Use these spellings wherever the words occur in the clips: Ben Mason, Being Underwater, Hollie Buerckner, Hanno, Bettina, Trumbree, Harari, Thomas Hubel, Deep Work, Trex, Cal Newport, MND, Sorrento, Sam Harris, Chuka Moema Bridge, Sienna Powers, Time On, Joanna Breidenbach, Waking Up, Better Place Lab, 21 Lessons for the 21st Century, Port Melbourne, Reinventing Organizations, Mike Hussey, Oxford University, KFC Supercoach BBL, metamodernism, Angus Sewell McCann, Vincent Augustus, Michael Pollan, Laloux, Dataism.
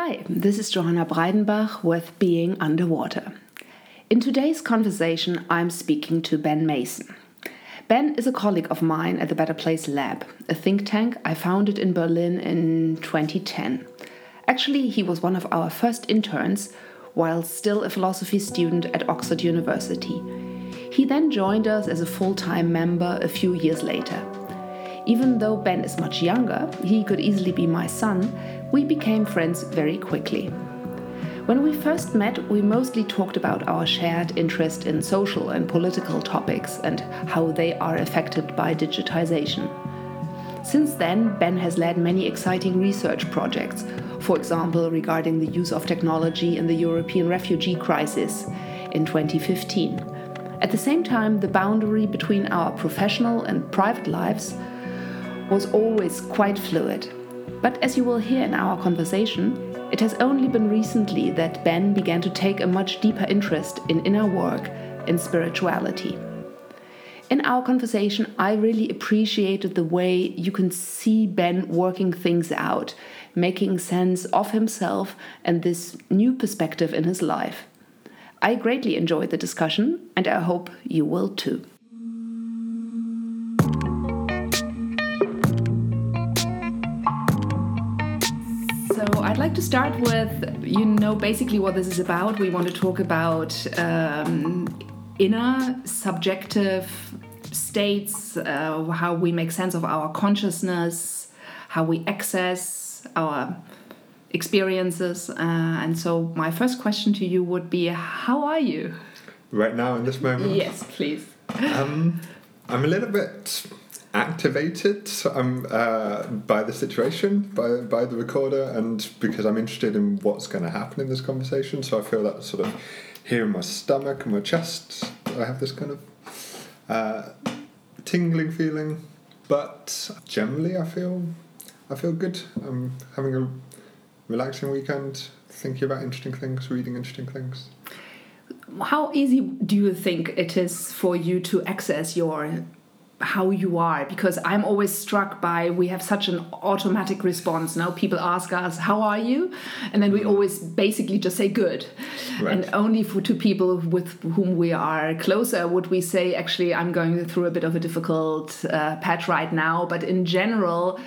Hi, this is Joanna Breidenbach with Being Underwater. In today's conversation, I'm speaking to Ben Mason. Ben is a colleague of mine at the Better Place Lab, a think tank I founded in Berlin in 2010. Actually, he was one of our first interns while still a philosophy student at Oxford University. He then joined us as a full-time member a few years later. Even though Ben is much younger, he could easily be my son, we became friends very quickly. When we first met, we mostly talked about our shared interest in social and political topics and how they are affected by digitization. Since then, Ben has led many exciting research projects, for example regarding the use of technology in the European refugee crisis in 2015. At the same time, the boundary between our professional and private lives was always quite fluid. But as you will hear in our conversation, it has only been recently that Ben began to take a much deeper interest in inner work and spirituality. In our conversation, I really appreciated the way you can see Ben working things out, making sense of himself and this new perspective in his life. I greatly enjoyed the discussion, and I hope you will too. So I'd like to start with, basically what this is about. We want to talk about inner, subjective states, how we make sense of our consciousness, how we access our experiences. And so my first question to you would be, how are you? Right now, in this moment? Yes, please. I'm a little bit activated by the situation, by the recorder, and because I'm interested in what's going to happen in this conversation, so I feel that sort of here in my stomach and my chest, I have this kind of tingling feeling, but generally I feel good. I'm having a relaxing weekend, thinking about interesting things, reading interesting things. How easy do you think it is for you to access your how you are? Because I'm always struck by, we have such an automatic response now. People ask us, how are you? And then we always basically just say good. Right. And only to people with whom we are closer would we say, actually, I'm going through a bit of a difficult patch right now. But in general,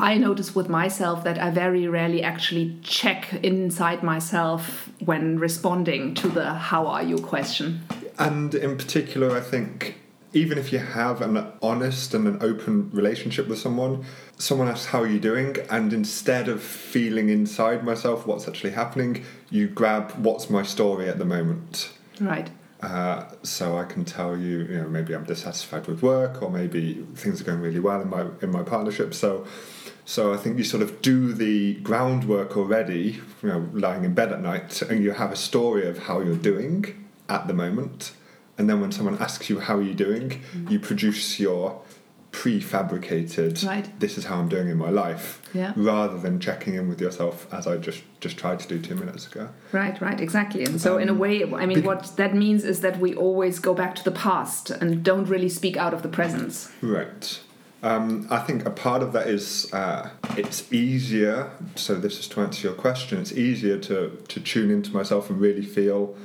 I notice with myself that I very rarely actually check inside myself when responding to the how are you question. And in particular, I think, even if you have an honest and an open relationship with someone asks, how are you doing? And instead of feeling inside myself what's actually happening, you grab what's my story at the moment. Right. So I can tell you, maybe I'm dissatisfied with work, or maybe things are going really well in my partnership. So I think you sort of do the groundwork already, lying in bed at night, and you have a story of how you're doing at the moment. And then when someone asks you, how are you doing? Mm. You produce your prefabricated, right, this is how I'm doing in my life, yeah, rather than checking in with yourself, as I just tried to do 2 minutes ago. Right, exactly. And so in a way, what that means is that we always go back to the past and don't really speak out of the presence. Right. I think a part of that is it's easier, so this is to answer your question, it's easier to tune into myself and really feel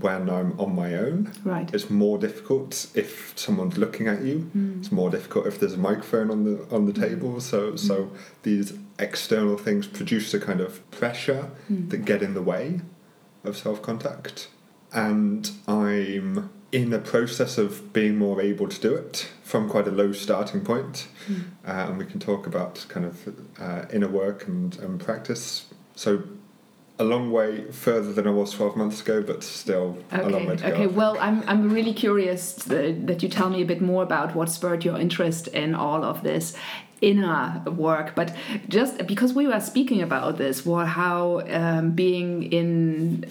when I'm on my own. Right. It's more difficult if someone's looking at you. Mm. It's more difficult if there's a microphone on the table. So these external things produce a kind of pressure that get in the way of self-contact. And I'm in a process of being more able to do it from quite a low starting point. Mm. And we can talk about kind of inner work and practice. So a long way further than I was 12 months ago, but still a long way to go. Okay, well, I'm really curious that you tell me a bit more about what spurred your interest in all of this inner work. But just because we were speaking about this, how being in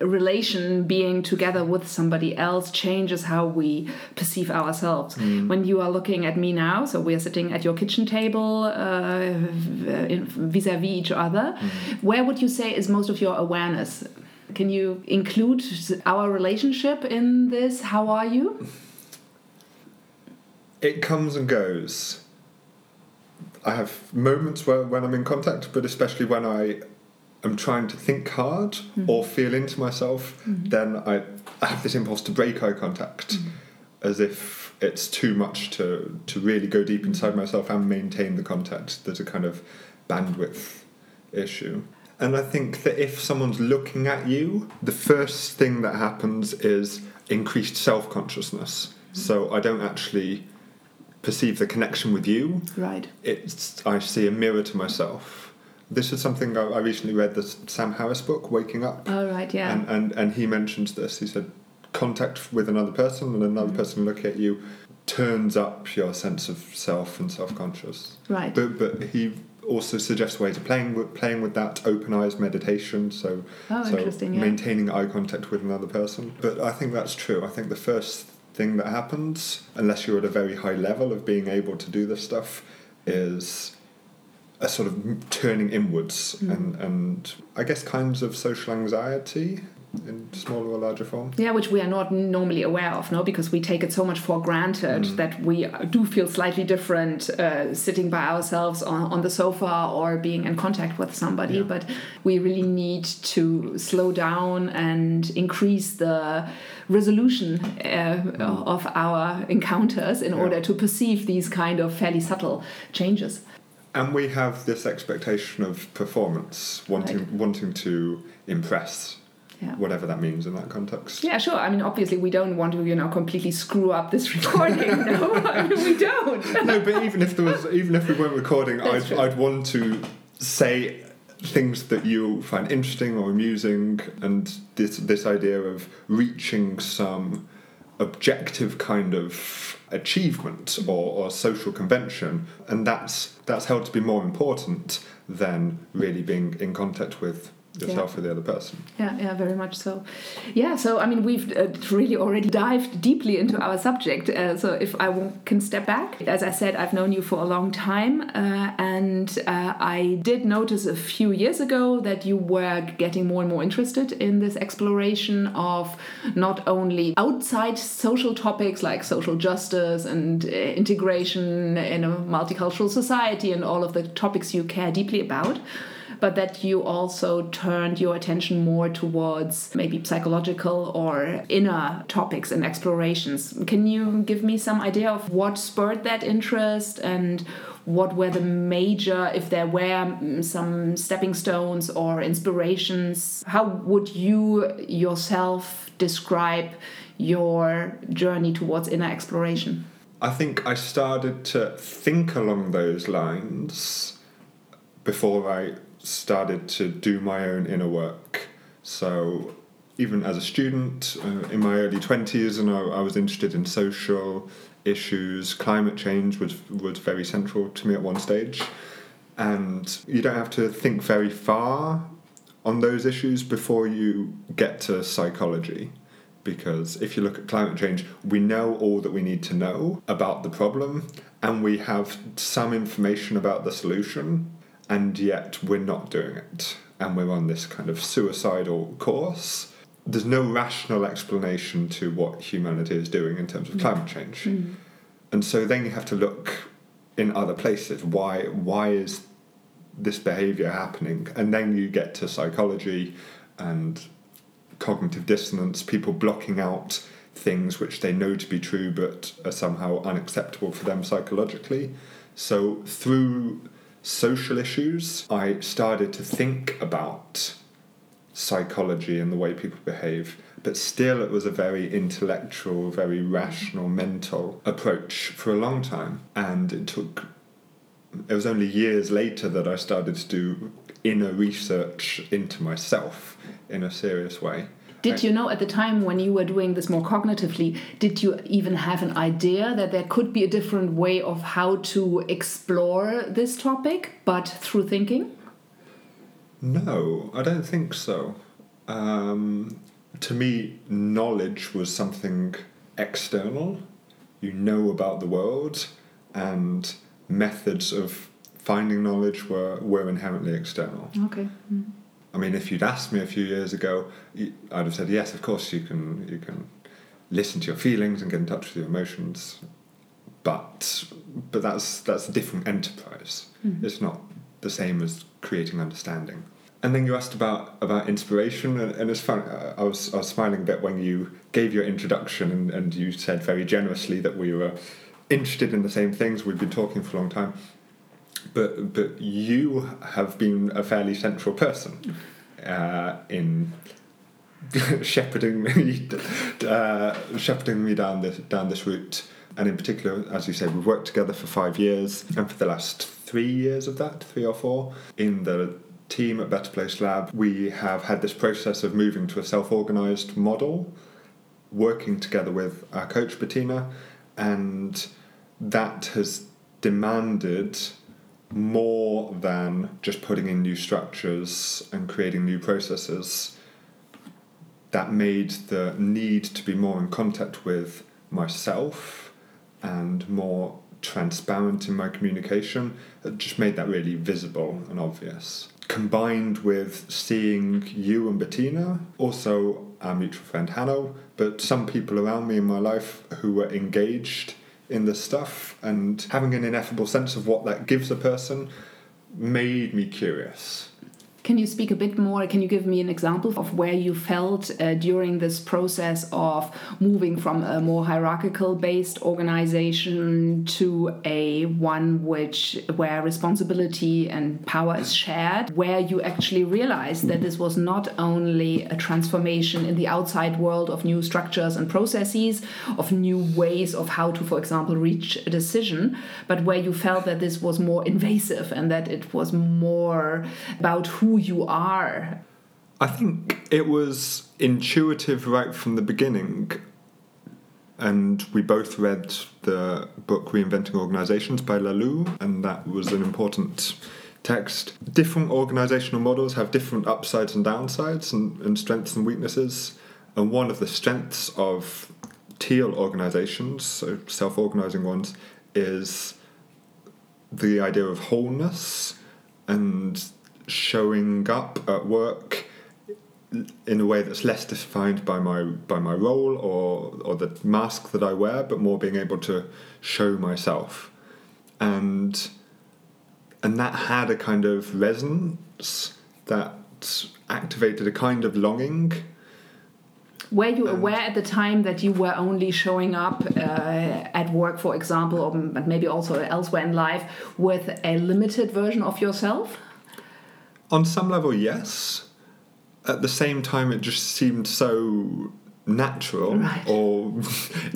relation, being together with somebody else changes how we perceive ourselves. Mm. When you are looking at me now, so we are sitting at your kitchen table vis-a-vis each other, where would you say is most of your awareness? Can you include our relationship in this? How are you? It comes and goes. I have moments when I'm in contact, but especially when I am trying to think hard or feel into myself, then I have this impulse to break eye contact as if it's too much to really go deep inside myself and maintain the contact. There's a kind of bandwidth issue. And I think that if someone's looking at you, the first thing that happens is increased self-consciousness. So I don't actually perceive the connection with you. Right. I see a mirror to myself. This is something I recently read, the Sam Harris book, Waking Up. Oh, right, yeah. And he mentions this. He said, contact with another person and another person looking at you turns up your sense of self and self-conscious. Right. But he also suggests ways of playing with that, open eyes meditation, so interesting, yeah. Maintaining eye contact with another person. But I think that's true. I think the first thing that happens, unless you're at a very high level of being able to do this stuff, is a sort of turning inwards and I guess kinds of social anxiety in smaller or larger form. Yeah, which we are not normally aware of, no, because we take it so much for granted that we do feel slightly different sitting by ourselves on the sofa or being in contact with somebody. Yeah. But we really need to slow down and increase the resolution of our encounters in order to perceive these kind of fairly subtle changes. And we have this expectation of performance, wanting to impress. Yeah. Whatever that means in that context. Yeah, sure. I mean, obviously, we don't want to, completely screw up this recording. No, I mean, we don't. No, but even if we weren't recording, I'd want to say things that you find interesting or amusing, and this idea of reaching some objective kind of achievement or social convention, and that's held to be more important than really being in contact with yourself or the other person. Yeah, very much so. Yeah, so I mean, we've really already dived deeply into our subject. So if I can step back, as I said, I've known you for a long time, and I did notice a few years ago that you were getting more and more interested in this exploration of not only outside social topics like social justice and integration in a multicultural society and all of the topics you care deeply about, but that you also turned your attention more towards maybe psychological or inner topics and explorations. Can you give me some idea of what spurred that interest and what were the major, if there were some stepping stones or inspirations? How would you yourself describe your journey towards inner exploration? I think I started to think along those lines before I started to do my own inner work. So even as a student in my early 20s, and I was interested in social issues. Climate change was very central to me at one stage, and you don't have to think very far on those issues before you get to psychology, because if you look at climate change, we know all that we need to know about the problem, and we have some information about the solution, and yet we're not doing it, and we're on this kind of suicidal course. There's no rational explanation to what humanity is doing in terms of climate change. And so then you have to look in other places. Why is this behaviour happening? And then you get to psychology and cognitive dissonance, people blocking out things which they know to be true but are somehow unacceptable for them psychologically. So through social issues, I started to think about psychology and the way people behave, but still it was a very intellectual, very rational, mental approach for a long time. And it was only years later that I started to do inner research into myself in a serious way. Did you know at the time when you were doing this more cognitively, did you even have an idea that there could be a different way of how to explore this topic, but through thinking? No, I don't think so. To me, knowledge was something external. You know about the world, and methods of finding knowledge were inherently external. Okay. Mm-hmm. I mean, if you'd asked me a few years ago, I'd have said, yes, of course, you can listen to your feelings and get in touch with your emotions. But that's a different enterprise. It's not the same as creating understanding. And then you asked about inspiration, and it's fun. I was smiling a bit when you gave your introduction, and you said very generously that we were interested in the same things. We've been talking for a long time, but you have been a fairly central person in shepherding me down this route. And in particular, as you said, we've worked together for 5 years, and for the last 3 years of that, 3 or 4, in the team at Better Place Lab, we have had this process of moving to a self-organised model, working together with our coach, Bettina, and that has demanded more than just putting in new structures and creating new processes. That made the need to be more in contact with myself and more transparent in my communication. It just made that really visible and obvious. Combined with seeing you and Bettina, also our mutual friend Hanno, but some people around me in my life who were engaged in this stuff and having an ineffable sense of what that gives a person made me curious. Can you speak a bit more? Can you give me an example of where you felt during this process of moving from a more hierarchical-based organization to a one where responsibility and power is shared, where you actually realized that this was not only a transformation in the outside world of new structures and processes, of new ways of how to, for example, reach a decision, but where you felt that this was more invasive and that it was more about who you are? I think it was intuitive right from the beginning, and we both read the book Reinventing Organizations by Laloux, and that was an important text. Different organizational models have different upsides and downsides and strengths and weaknesses, and one of the strengths of teal organizations, so self-organizing ones, is the idea of wholeness and showing up at work in a way that's less defined by my role or the mask that I wear, but more being able to show myself. And that had a kind of resonance that activated a kind of longing. Were you aware at the time that you were only showing up at work, for example, or maybe also elsewhere in life, with a limited version of yourself? On some level, yes. At the same time, it just seemed so natural, right, or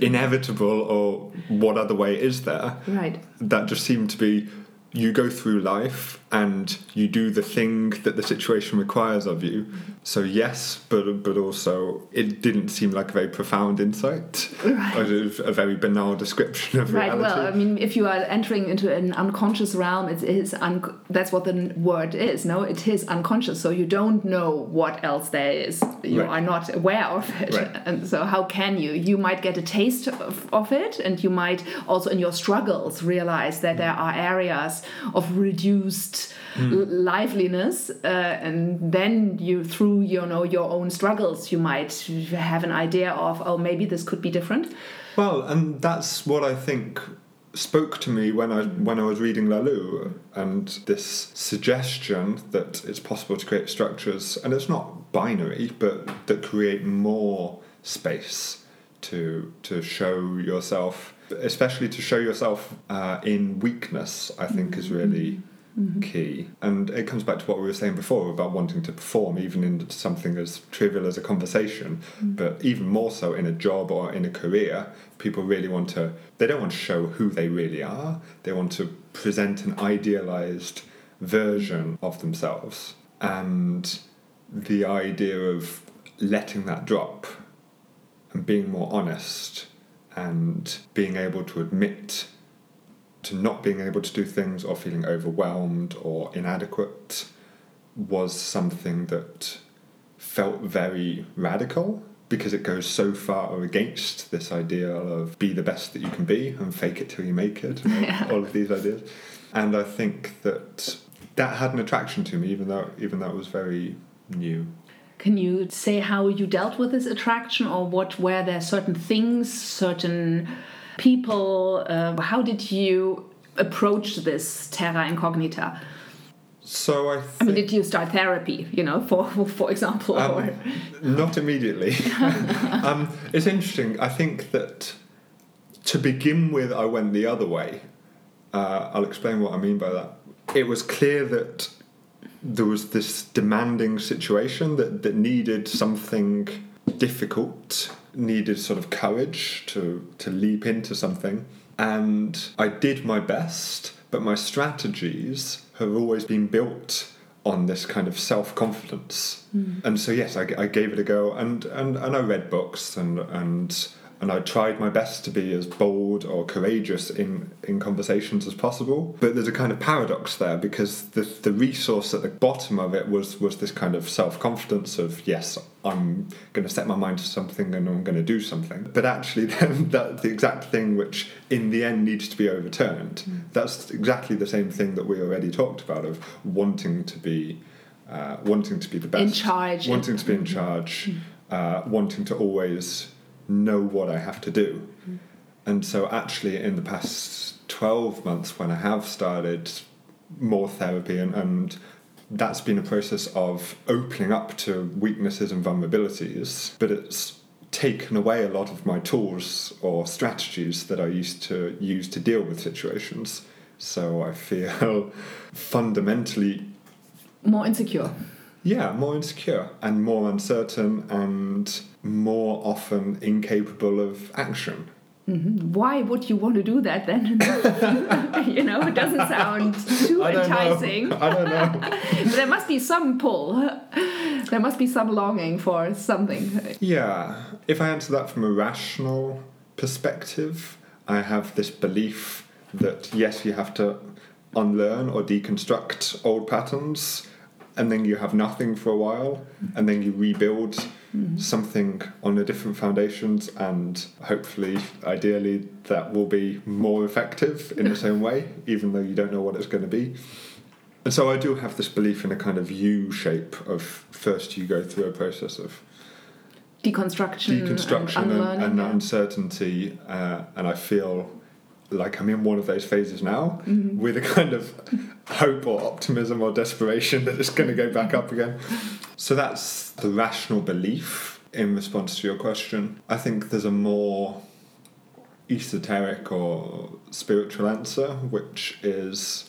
inevitable, or what other way is there? Right. That just seemed to be, you go through life and you do the thing that the situation requires of you. So yes, but also it didn't seem like a very profound insight, right, or a very banal description of reality. Right, well, I mean, if you are entering into an unconscious realm, that's what the word is, no? It is unconscious, so you don't know what else there is. You right. are not aware of it. Right. And so how can you? You might get a taste of it, and you might also in your struggles realize that there are areas of reduced liveliness, and then you, through your own struggles, you might have an idea of, oh, maybe this could be different. Well, and that's what I think spoke to me when I was reading Laloux, and this suggestion that it's possible to create structures, and it's not binary, but that create more space to show yourself, especially to show yourself in weakness, I think, is really key. And it comes back to what we were saying before about wanting to perform even in something as trivial as a conversation, but even more so in a job or in a career. People really they don't want to show who they really are. They want to present an idealized version of themselves. And the idea of letting that drop and being more honest and being able to admit to not being able to do things or feeling overwhelmed or inadequate was something that felt very radical, because it goes so far against this idea of be the best that you can be and fake it till you make it, all of these ideas. And I think that had an attraction to me, even though it was very new. Can you say how you dealt with this attraction, or what were there certain things, certain people, how did you approach this terra incognita? So I mean, did you start therapy, for example? Or? Not immediately. It's interesting. I think that to begin with, I went the other way. I'll explain what I mean by that. It was clear that there was this demanding situation that needed something difficult, needed sort of courage to leap into something. And I did my best, but my strategies have always been built on this kind of self-confidence. Mm. And so, yes, I gave it a go, and I read books, and I tried my best to be as bold or courageous in conversations as possible. But there's a kind of paradox there, because the resource at the bottom of it was this kind of self-confidence of, yes, I'm going to set my mind to something and I'm going to do something. But actually then that's the exact thing which in the end needs to be overturned. Mm. That's exactly the same thing that we already talked about, of wanting to be the best. In charge. Wanting to be in charge. Wanting to always know what I have to do. Mm. And so actually in the past 12 months when I have started more therapy, and that's been a process of opening up to weaknesses and vulnerabilities, but it's taken away a lot of my tools or strategies that I used to use to deal with situations. So I feel fundamentally more insecure. Yeah, more insecure and more uncertain and more often incapable of action. Mm-hmm. Why would you want to do that then? It doesn't sound too enticing. I don't know. There must be some pull. There must be some longing for something. Yeah. If I answer that from a rational perspective, I have this belief that, yes, you have to unlearn or deconstruct old patterns, and then you have nothing for a while, and then you rebuild something on a different foundations, and hopefully, ideally, that will be more effective in its own way, even though you don't know what it's going to be. And so I do have this belief in a kind of U shape of first you go through a process of deconstruction and uncertainty, and I feel like I'm in one of those phases now, with a kind of hope or optimism or desperation that it's going to go back up again. So that's the rational belief in response to your question. I think there's a more esoteric or spiritual answer, which is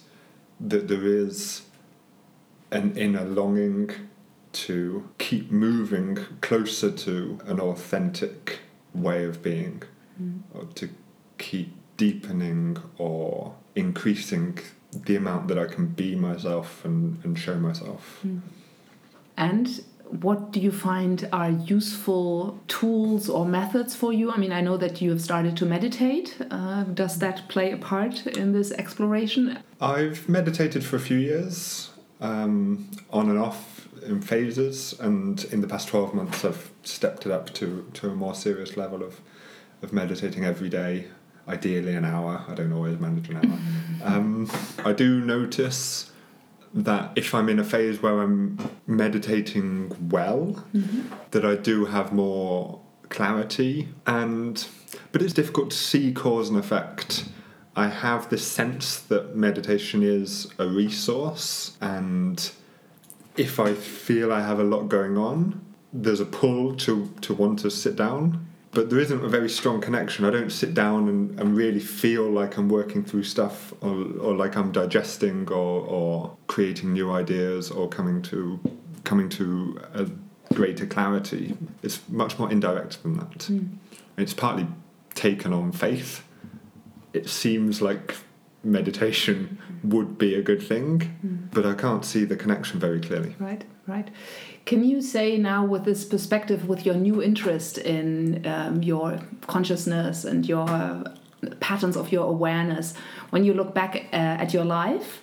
that there is an inner longing to keep moving closer to an authentic way of being, or to keep deepening or increasing the amount that I can be myself and show myself. And what do you find are useful tools or methods for you? I mean, I know that you have started to meditate. Does that play a part in this exploration? I've meditated for a few years, on and off in phases, and in the past 12 months I've stepped it up to a more serious level of meditating every day. Ideally an hour. I don't always manage an hour. I do notice that if I'm in a phase where I'm meditating well, that I do have more clarity. But it's difficult to see cause and effect. I have this sense that meditation is a resource, and if I feel I have a lot going on, there's a pull to want to sit down. But there isn't a very strong connection. I don't sit down and really feel like I'm working through stuff or like I'm digesting or creating new ideas or coming to a greater clarity. It's much more indirect than that. Mm. It's partly taken on faith. It seems like meditation would be a good thing, but I can't see the connection very clearly. Right. Can you say now, with this perspective, with your new interest in your consciousness and your patterns of your awareness, when you look back at your life,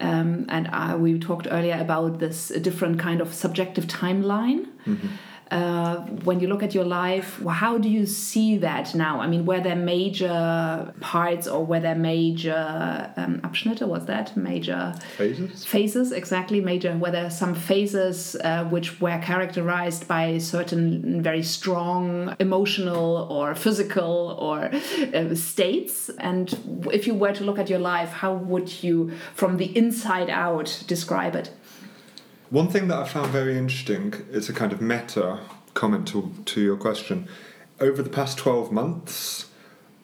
we talked earlier about this different kind of subjective timeline, When you look at your life, how do you see that now? I mean, were there major parts or were there major Abschnitte? Was that major phases? Phases, exactly. Major. Were there some phases which were characterized by certain very strong emotional or physical or states? And if you were to look at your life, how would you, from the inside out, describe it? One thing that I found very interesting is a kind of meta comment to your question. Over the past 12 months,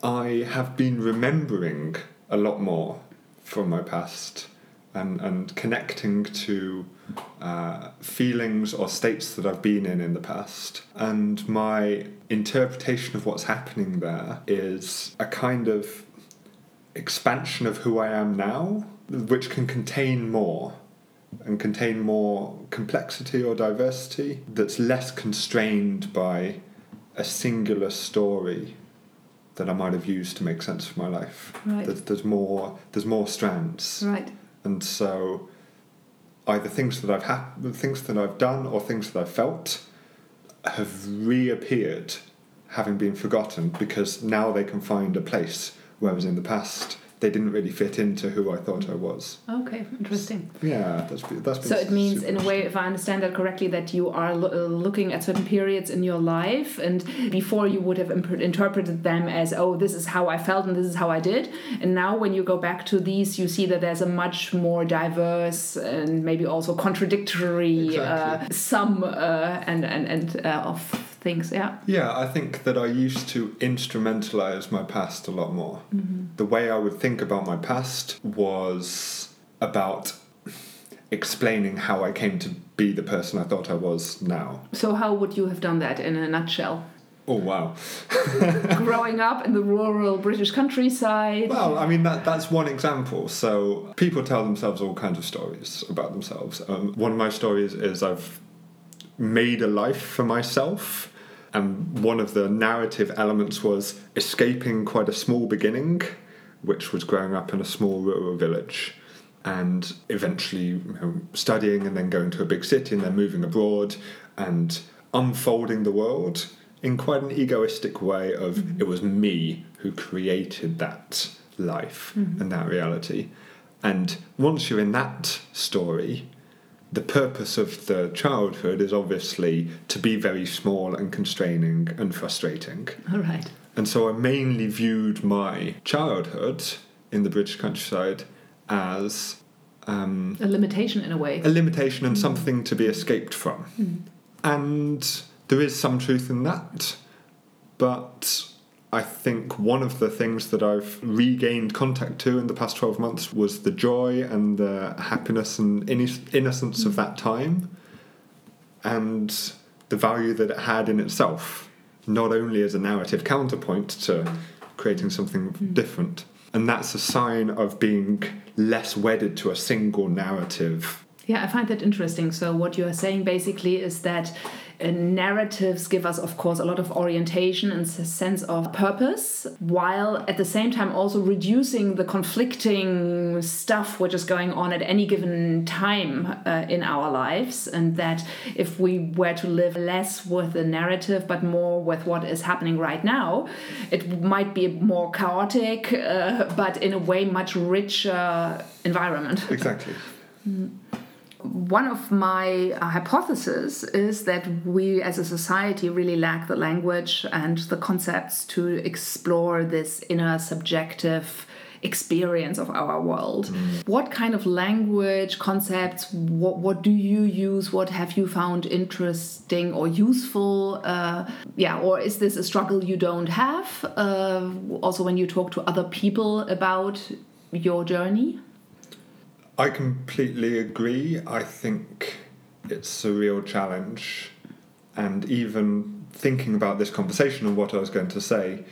I have been remembering a lot more from my past and connecting to feelings or states that I've been in the past. And my interpretation of what's happening there is a kind of expansion of who I am now, which can contain more. And contain more complexity or diversity that's less constrained by a singular story that I might have used to make sense of my life. Right. There's more strands. Right. And so either things that I've done or things that I've felt have reappeared, having been forgotten, because now they can find a place, whereas in the past they didn't really fit into who I thought I was. Okay, interesting. Yeah, that's so. It means, in a way, if I understand that correctly, that you are looking at certain periods in your life, and before you would have interpreted them as, oh, this is how I felt and this is how I did, and now when you go back to these, you see that there's a much more diverse and maybe also contradictory sum of things, yeah. Yeah, I think that I used to instrumentalize my past a lot more. Mm-hmm. The way I would think about my past was about explaining how I came to be the person I thought I was now. So how would you have done that in a nutshell? Oh, wow. Growing up in the rural British countryside. Well, I mean, that's one example. So people tell themselves all kinds of stories about themselves. One of my stories is I've made a life for myself. And one of the narrative elements was escaping quite a small beginning, which was growing up in a small rural village and eventually studying and then going to a big city and then moving abroad and unfolding the world in quite an egoistic way of it was me who created that life and that reality. And once you're in that story, the purpose of the childhood is obviously to be very small and constraining and frustrating. All right. And so I mainly viewed my childhood in the British countryside as a limitation in a way. A limitation and something to be escaped from. And there is some truth in that, but I think one of the things that I've regained contact to in the past 12 months was the joy and the happiness and innocence of that time and the value that it had in itself, not only as a narrative counterpoint to creating something different. And that's a sign of being less wedded to a single narrative. Yeah, I find that interesting. So what you are saying basically is that narratives give us, of course, a lot of orientation and sense of purpose, while at the same time also reducing the conflicting stuff which is going on at any given time in our lives. And that if we were to live less with the narrative but more with what is happening right now, it might be a more chaotic but in a way much richer environment. Exactly. One of my hypotheses is that we as a society really lack the language and the concepts to explore this inner subjective experience of our world. What kind of language, concepts, what do you use? What have you found interesting or useful? Or is this a struggle you don't have? Also when you talk to other people about your journey? I completely agree. I think it's a real challenge. And even thinking about this conversation and what I was going to say,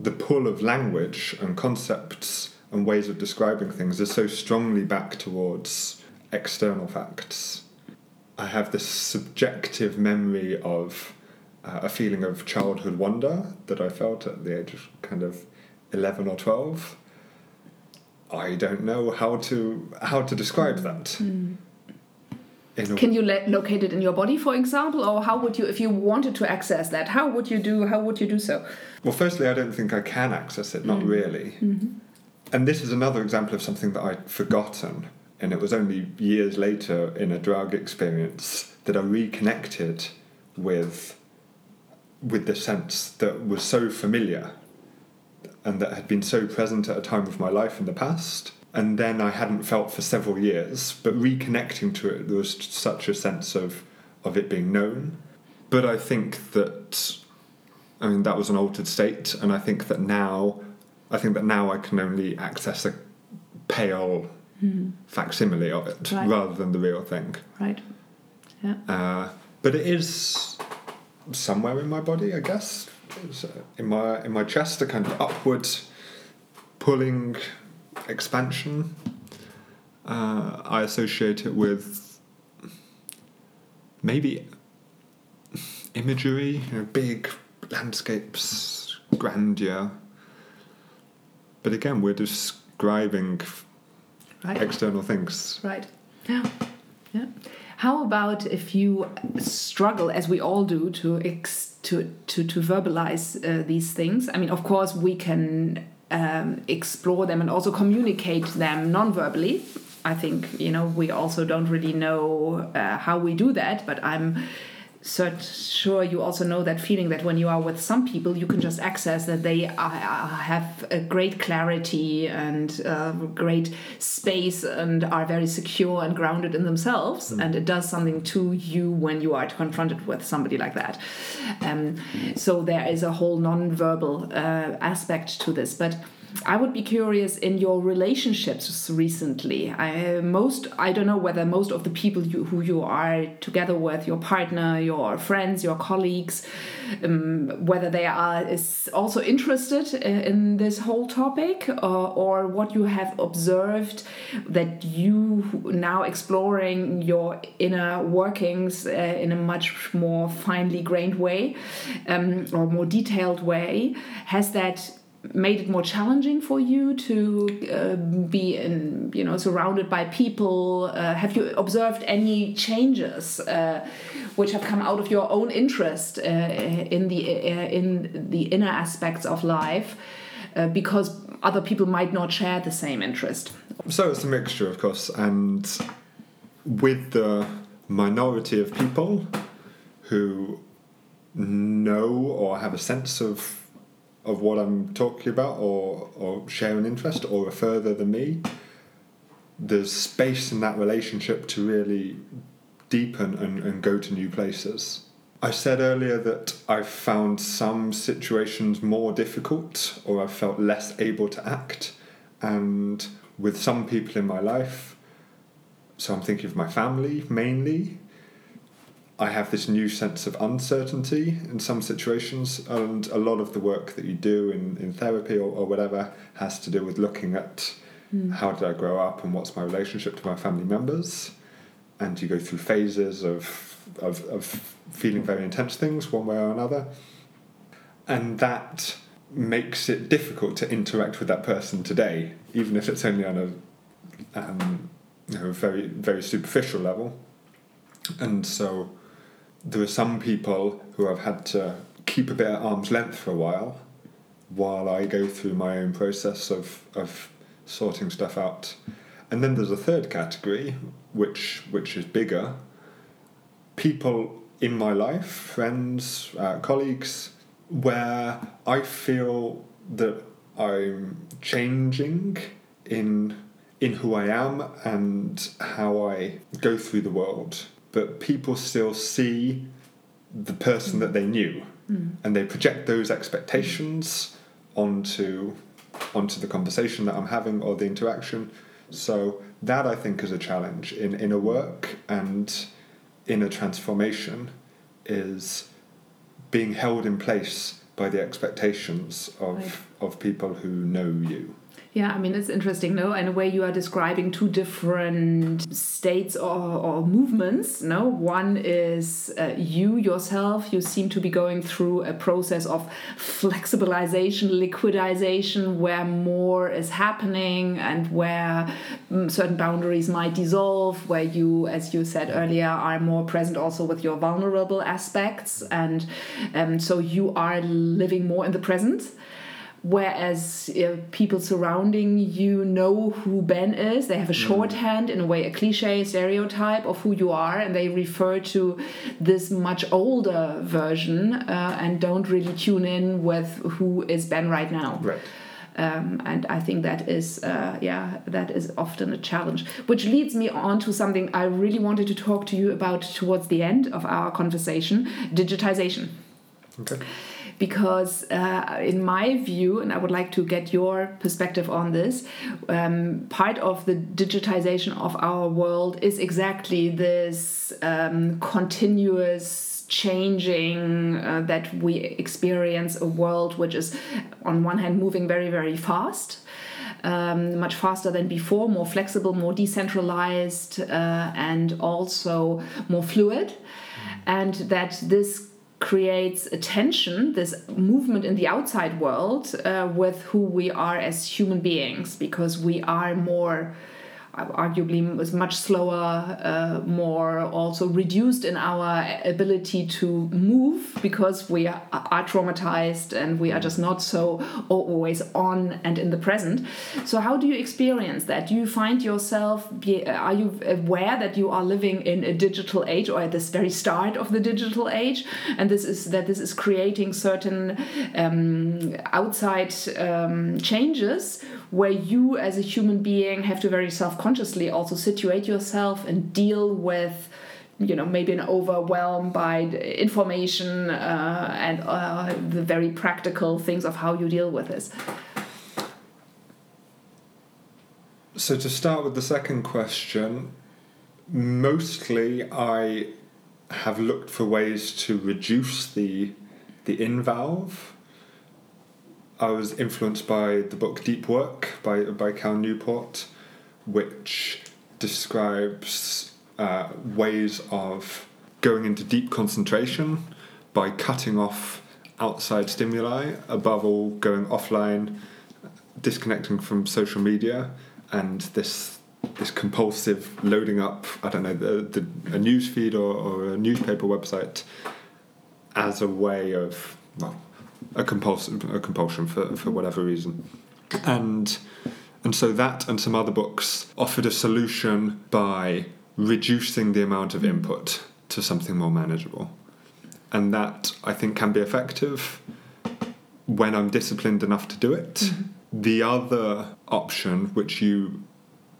the pull of language and concepts and ways of describing things is so strongly back towards external facts. I have this subjective memory of a feeling of childhood wonder that I felt at the age of kind of 11 or 12. I don't know how to describe that. Can you locate it in your body, for example, or how would you, if you wanted to access that, how would you do so? Well, firstly, I don't think I can access it, not really. Mm-hmm. And this is another example of something that I'd forgotten, and it was only years later in a drug experience that I reconnected with the sense that was so familiar and that had been so present at a time of my life in the past, and then I hadn't felt for several years, but reconnecting to it, there was such a sense of it being known. But I think that, I mean, that was an altered state, and I think that now I can only access a pale facsimile of it, right, rather than the real thing. Right. Yeah. But it is somewhere in my body, I guess. In my chest, a kind of upward pulling expansion. I associate it with maybe imagery, big landscapes, grandeur. But again, we're describing external things. Right. Yeah. Yeah. How about if you struggle, as we all do, to verbalize these things? I mean, of course, we can explore them and also communicate them non-verbally. I think, we also don't really know how we do that, but I'm sure you also know that feeling that when you are with some people, you can just access that they have a great clarity and great space and are very secure and grounded in themselves, and it does something to you when you are confronted with somebody like that. So there is a whole non-verbal aspect to this, but I would be curious in your relationships recently. I don't know whether most of the people who you are together with, your partner, your friends, your colleagues, whether they are also interested in this whole topic, or what you have observed that you now exploring your inner workings in a much more finely grained way, or more detailed way. Has that made it more challenging for you to be in, surrounded by people? Have you observed any changes which have come out of your own interest in the inner aspects of life because other people might not share the same interest? So it's a mixture, of course, and with the minority of people who know or have a sense of what I'm talking about or share an interest or are further than me, there's space in that relationship to really deepen and go to new places. I said earlier that I've found some situations more difficult or I've felt less able to act. And with some people in my life, so I'm thinking of my family mainly, I have this new sense of uncertainty in some situations, and a lot of the work that you do in therapy or whatever has to do with looking at how did I grow up and what's my relationship to my family members, and you go through phases of feeling very intense things one way or another, and that makes it difficult to interact with that person today, even if it's only on a very, very superficial level. And so there are some people who I've had to keep a bit at arm's length for a while I go through my own process of sorting stuff out. And then there's a third category, which is bigger. People in my life, friends, colleagues, where I feel that I'm changing in who I am and how I go through the world. But people still see the person that they knew, and they project those expectations onto the conversation that I'm having or the interaction. So that, I think, is a challenge in inner work and inner transformation, is being held in place by the expectations of people who know you. Yeah, I mean, it's interesting, no? In a way, you are describing two different states or movements, no? One is you, yourself, you seem to be going through a process of flexibilization, liquidization, where more is happening and where certain boundaries might dissolve, where you, as you said earlier, are more present also with your vulnerable aspects. And so you are living more in the present. Whereas people surrounding you know who Ben is. They have a shorthand, in a way, a cliche, stereotype of who you are, and they refer to this much older version and don't really tune in with who is Ben right now. Right. And I think that is, that is often a challenge. Which leads me on to something I really wanted to talk to you about towards the end of our conversation, digitization. Okay. Because in my view, and I would like to get your perspective on this, part of the digitization of our world is exactly this continuous changing that we experience, a world which is on one hand moving very, very fast, much faster than before, more flexible, more decentralized, and also more fluid. And that this creates a tension, this movement in the outside world with who we are as human beings, because we are more, arguably, much slower, more also reduced in our ability to move because we are traumatized and we are just not so always on and in the present. So how do you experience that? Do you find yourself, are you aware that you are living in a digital age or at this very start of the digital age, and this is creating certain outside changes where you as a human being have to very self-consciously also situate yourself and deal with, maybe an overwhelm by information and the very practical things of how you deal with this? So to start with the second question, mostly I have looked for ways to reduce the in valve. I was influenced by the book Deep Work by Cal Newport, which describes ways of going into deep concentration by cutting off outside stimuli, above all going offline, disconnecting from social media, and this compulsive loading up, I don't know, a newsfeed or a newspaper website as a way of, well, a compulsion for whatever reason. And so that and some other books offered a solution by reducing the amount of input to something more manageable. And that, I think, can be effective when I'm disciplined enough to do it. Mm-hmm. The other option, which you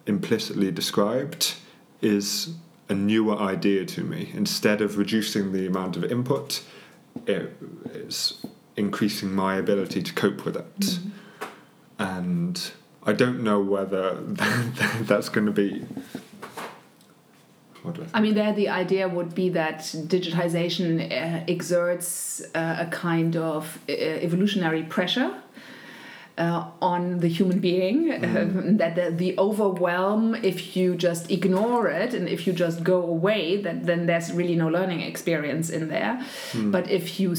implicitly described, is a newer idea to me. Instead of reducing the amount of input, it is increasing my ability to cope with it. Mm-hmm. And I don't know whether that's going to be... there the idea would be that digitization exerts a kind of evolutionary pressure on the human being, that the overwhelm, if you just ignore it and if you just go away, then there's really no learning experience in there. Mm. But if you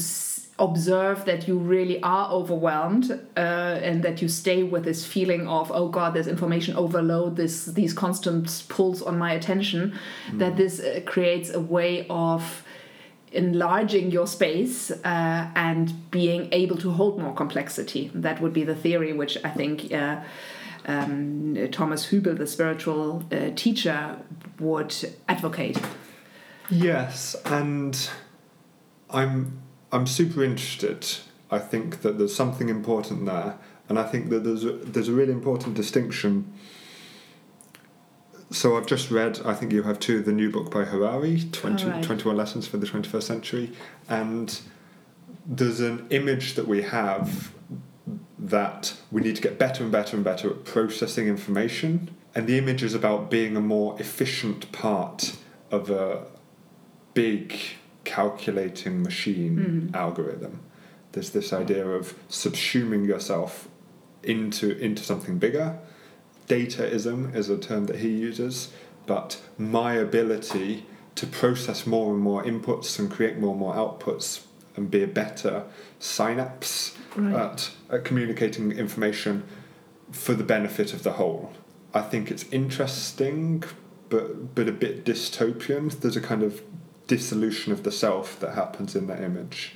observe that you really are overwhelmed and that you stay with this feeling of, oh God, there's information overload, these constant pulls on my attention, that this creates a way of enlarging your space and being able to hold more complexity. That would be the theory, which I think Thomas Hubel, the spiritual teacher, would advocate. Yes, and I'm super interested. I think that there's something important there, and I think that there's a really important distinction. So I've just read, I think you have too, the new book by Harari, 21 Lessons for the 21st Century, and there's an image that we have that we need to get better and better and better at processing information, and the image is about being a more efficient part of a big calculating machine algorithm. There's this idea of subsuming yourself into something bigger. Dataism is a term that he uses, but my ability to process more and more inputs and create more and more outputs and be a better synapse at communicating information for the benefit of the whole. I think it's interesting, but a bit dystopian. There's a kind of dissolution of the self that happens in that image.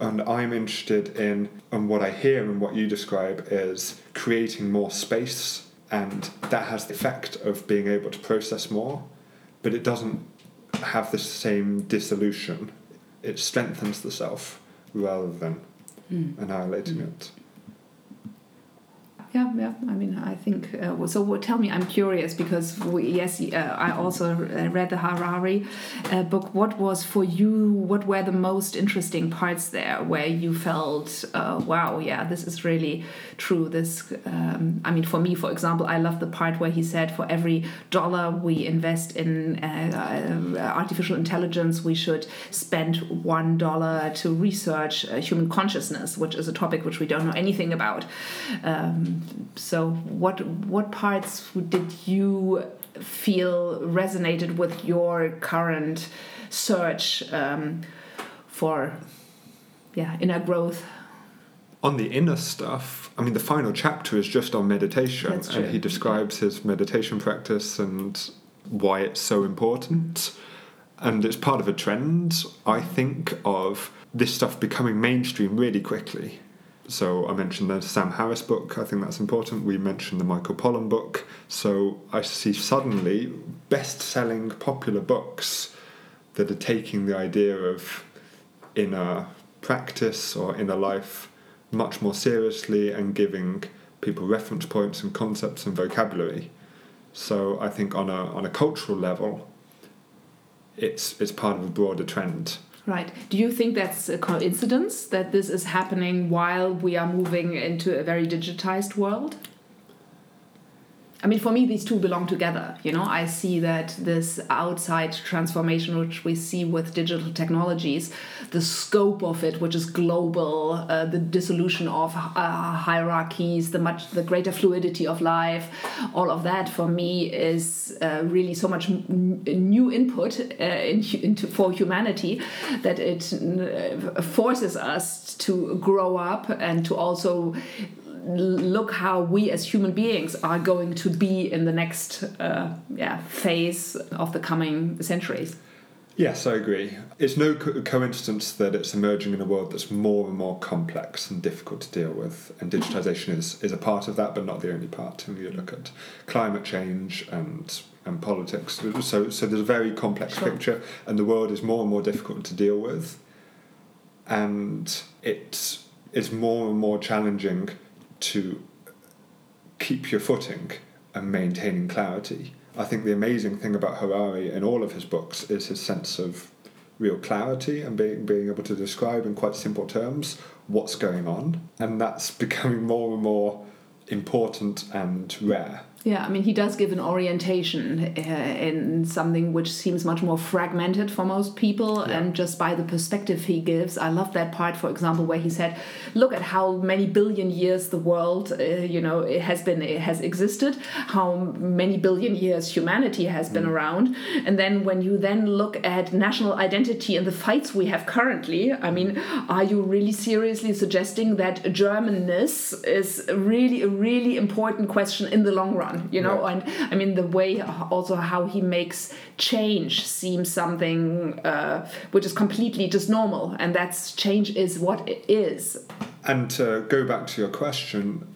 And I'm interested in, and what I hear and what you describe is creating more space, and that has the effect of being able to process more, but it doesn't have the same dissolution. It strengthens the self rather than annihilating it. Yeah. I mean, I think. So tell me, I'm curious because I also read the Harari book. What was for you? What were the most interesting parts there, where you felt, wow, yeah, this is really true. This, I mean, for me, for example, I love the part where he said, for every dollar we invest in artificial intelligence, we should spend $1 to research human consciousness, which is a topic which we don't know anything about. So what parts did you feel resonated with your current search for inner growth? On the inner stuff, I mean, the final chapter is just on meditation. That's true. And he describes his meditation practice and why it's so important. And it's part of a trend, I think, of this stuff becoming mainstream really quickly. So I mentioned the Sam Harris book. I think that's important. We mentioned the Michael Pollan book. So I see suddenly best-selling popular books that are taking the idea of inner practice or inner life much more seriously and giving people reference points and concepts and vocabulary. So I think on a cultural level, it's part of a broader trend. Right. Do you think that's a coincidence that this is happening while we are moving into a very digitized world? I mean, for me, these two belong together. You know, I see that this outside transformation, which we see with digital technologies, the scope of it, which is global, the dissolution of hierarchies, the greater fluidity of life, all of that for me is really so much new input for humanity that it forces us to grow up and to also look how we as human beings are going to be in the next phase of the coming centuries. Yes, I agree. It's no coincidence that it's emerging in a world that's more and more complex and difficult to deal with, and digitization is a part of that, but not the only part. And you look at climate change and politics. So there's a very complex picture, and the world is more and more difficult to deal with, and it is more and more challenging to keep your footing and maintaining clarity. I think the amazing thing about Harari in all of his books is his sense of real clarity and being able to describe in quite simple terms what's going on. And that's becoming more and more important and rare. Yeah, I mean, he does give an orientation in something which seems much more fragmented for most people. Yeah. And just by the perspective he gives, I love that part, for example, where he said, look at how many billion years the world, it has existed, how many billion years humanity has been around. And then when you look at national identity and the fights we have currently, I mean, are you really seriously suggesting that Germanness is really a really important question in the long run? Right. And I mean, the way also how he makes change seem something which is completely just normal, and that's change is what it is. And to go back to your question,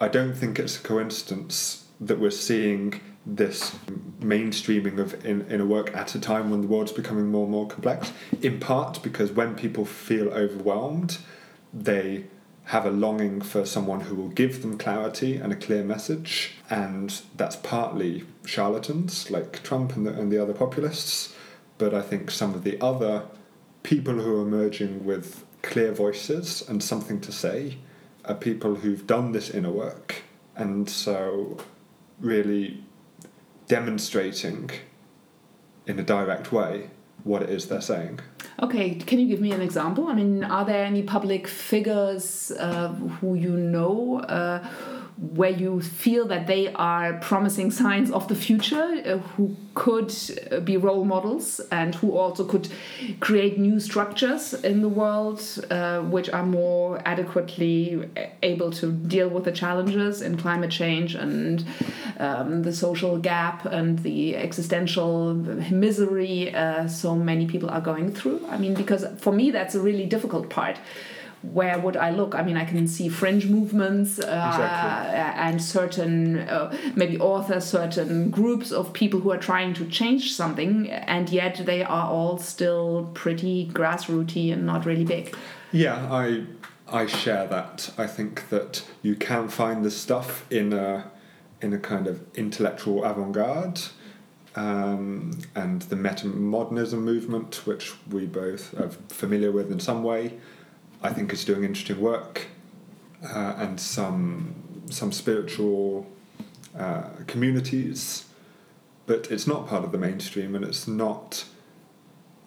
I don't think it's a coincidence that we're seeing this mainstreaming of inner work at a time when the world's becoming more and more complex, in part because when people feel overwhelmed, they have a longing for someone who will give them clarity and a clear message, and that's partly charlatans like Trump and the other populists, but I think some of the other people who are emerging with clear voices and something to say are people who've done this inner work, and so really demonstrating in a direct way what it is they're saying. Okay, can you give me an example? I mean, are there any public figures who you know where you feel that they are promising signs of the future, who could be role models and who also could create new structures in the world which are more adequately able to deal with the challenges in climate change and the social gap and the existential misery so many people are going through? I mean, because for me that's a really difficult part. Where would I look? I mean, I can see fringe movements exactly. And certain, maybe authors, certain groups of people who are trying to change something, and yet they are all still pretty grassrooty and not really big. Yeah, I share that. I think that you can find the stuff in a kind of intellectual avant-garde, and the metamodernism movement, which we both are familiar with in some way. I think is doing interesting work, and some spiritual communities, but it's not part of the mainstream, and it's not.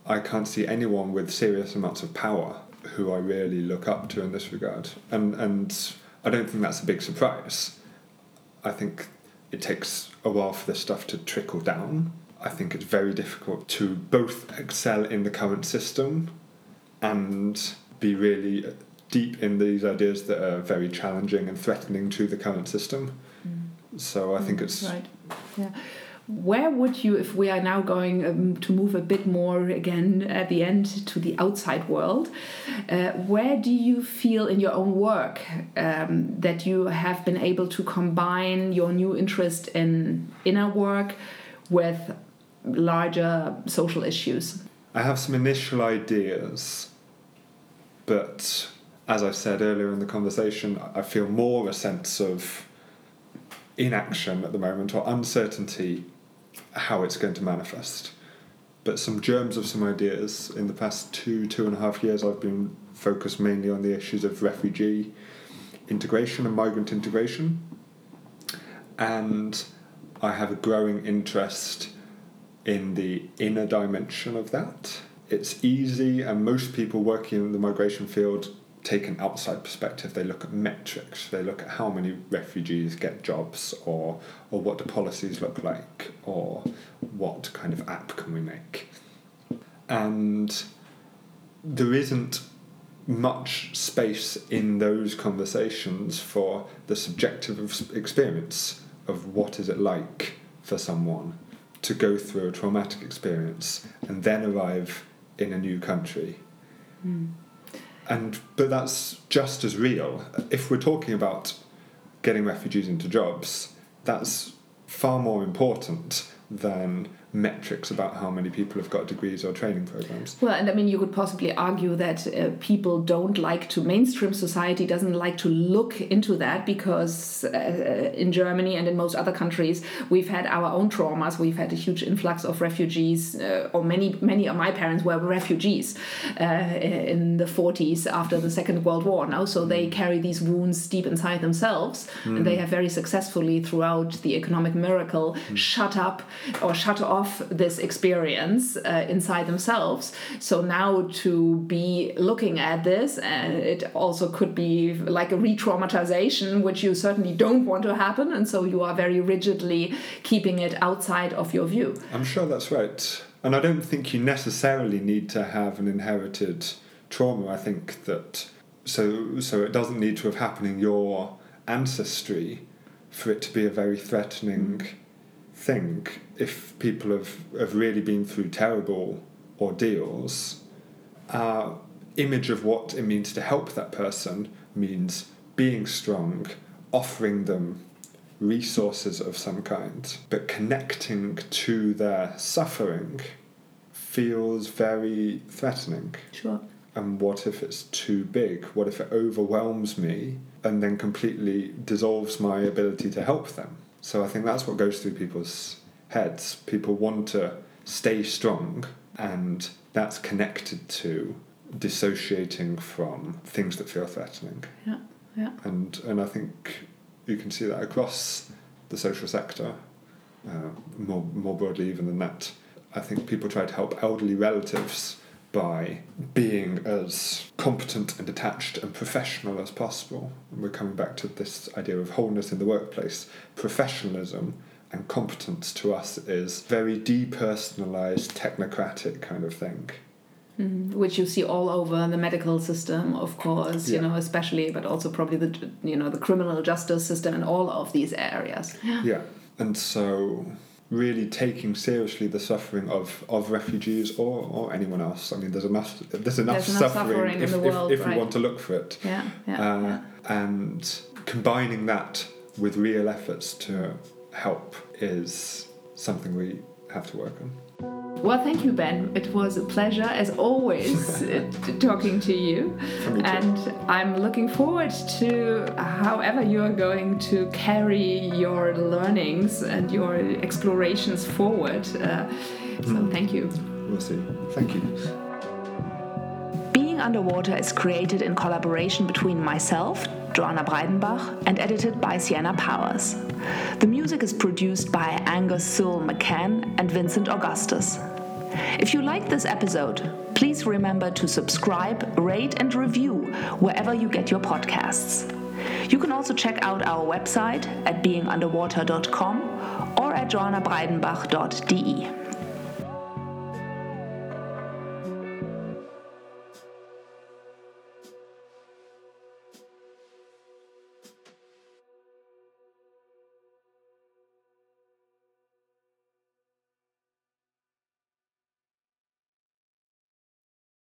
I can't see anyone with serious amounts of power who I really look up to in this regard, and I don't think that's a big surprise. I think it takes a while for this stuff to trickle down. I think it's very difficult to both excel in the current system, and be really deep in these ideas that are very challenging and threatening to the current system. Mm. So I think it's... Right, yeah. Where would you, if we are now going to move a bit more again at the end to the outside world, where do you feel in your own work that you have been able to combine your new interest in inner work with larger social issues? I have some initial ideas. But as I said earlier in the conversation, I feel more a sense of inaction at the moment or uncertainty how it's going to manifest. But some germs of some ideas. In the past two and a half years, I've been focused mainly on the issues of refugee integration and migrant integration. And I have a growing interest in the inner dimension of that. It's easy, and most people working in the migration field take an outside perspective. They look at metrics. They look at how many refugees get jobs, or what do policies look like, or what kind of app can we make. And there isn't much space in those conversations for the subjective experience of what is it like for someone to go through a traumatic experience and then arrive in a new country. Mm. But that's just as real. If we're talking about getting refugees into jobs, that's far more important than metrics about how many people have got degrees or training programs. Well, and I mean, you could possibly argue that people don't like to, mainstream society doesn't like to look into that because in Germany and in most other countries, we've had our own traumas. We've had a huge influx of refugees, or many of my parents were refugees in the 40s after the Second World War now. So they carry these wounds deep inside themselves, and they have very successfully throughout the economic miracle shut up or shut off this experience inside themselves. So now to be looking at this, it also could be like a re-traumatization, which you certainly don't want to happen, and so you are very rigidly keeping it outside of your view. I'm sure that's right. And I don't think you necessarily need to have an inherited trauma. I think that so it doesn't need to have happened in your ancestry for it to be a very threatening thing. If people have really been through terrible ordeals, our image of what it means to help that person means being strong, offering them resources of some kind. But connecting to their suffering feels very threatening. Sure. And what if it's too big? What if it overwhelms me and then completely dissolves my ability to help them? So I think that's what goes through people's heads. People want to stay strong, and that's connected to dissociating from things that feel threatening. Yeah, yeah. And I think you can see that across the social sector, more broadly even than that. I think people try to help elderly relatives, by being as competent and detached and professional as possible. And we're coming back to this idea of wholeness in the workplace. Professionalism and competence to us is very depersonalized, technocratic kind of thing. Which you see all over the medical system, of course, yeah. You know, especially, but also probably the, you know, the criminal justice system and all of these areas. Yeah. And so really taking seriously the suffering of refugees or anyone else. I mean, there's enough suffering in the world, if right? We want to look for it. Yeah. And combining that with real efforts to help is something we have to work on. Well, thank you, Ben. It was a pleasure, as always, talking to you. And I'm looking forward to however you're going to carry your learnings and your explorations forward. So thank you. We'll see. Thank you. Being Underwater is created in collaboration between myself, Joanna Breidenbach, and edited by Sienna Powers. The music is produced by Angus Sewell McCann and Vincent Augustus. If you like this episode, please remember to subscribe, rate, and review wherever you get your podcasts. You can also check out our website at beingunderwater.com or at joannabreidenbach.de.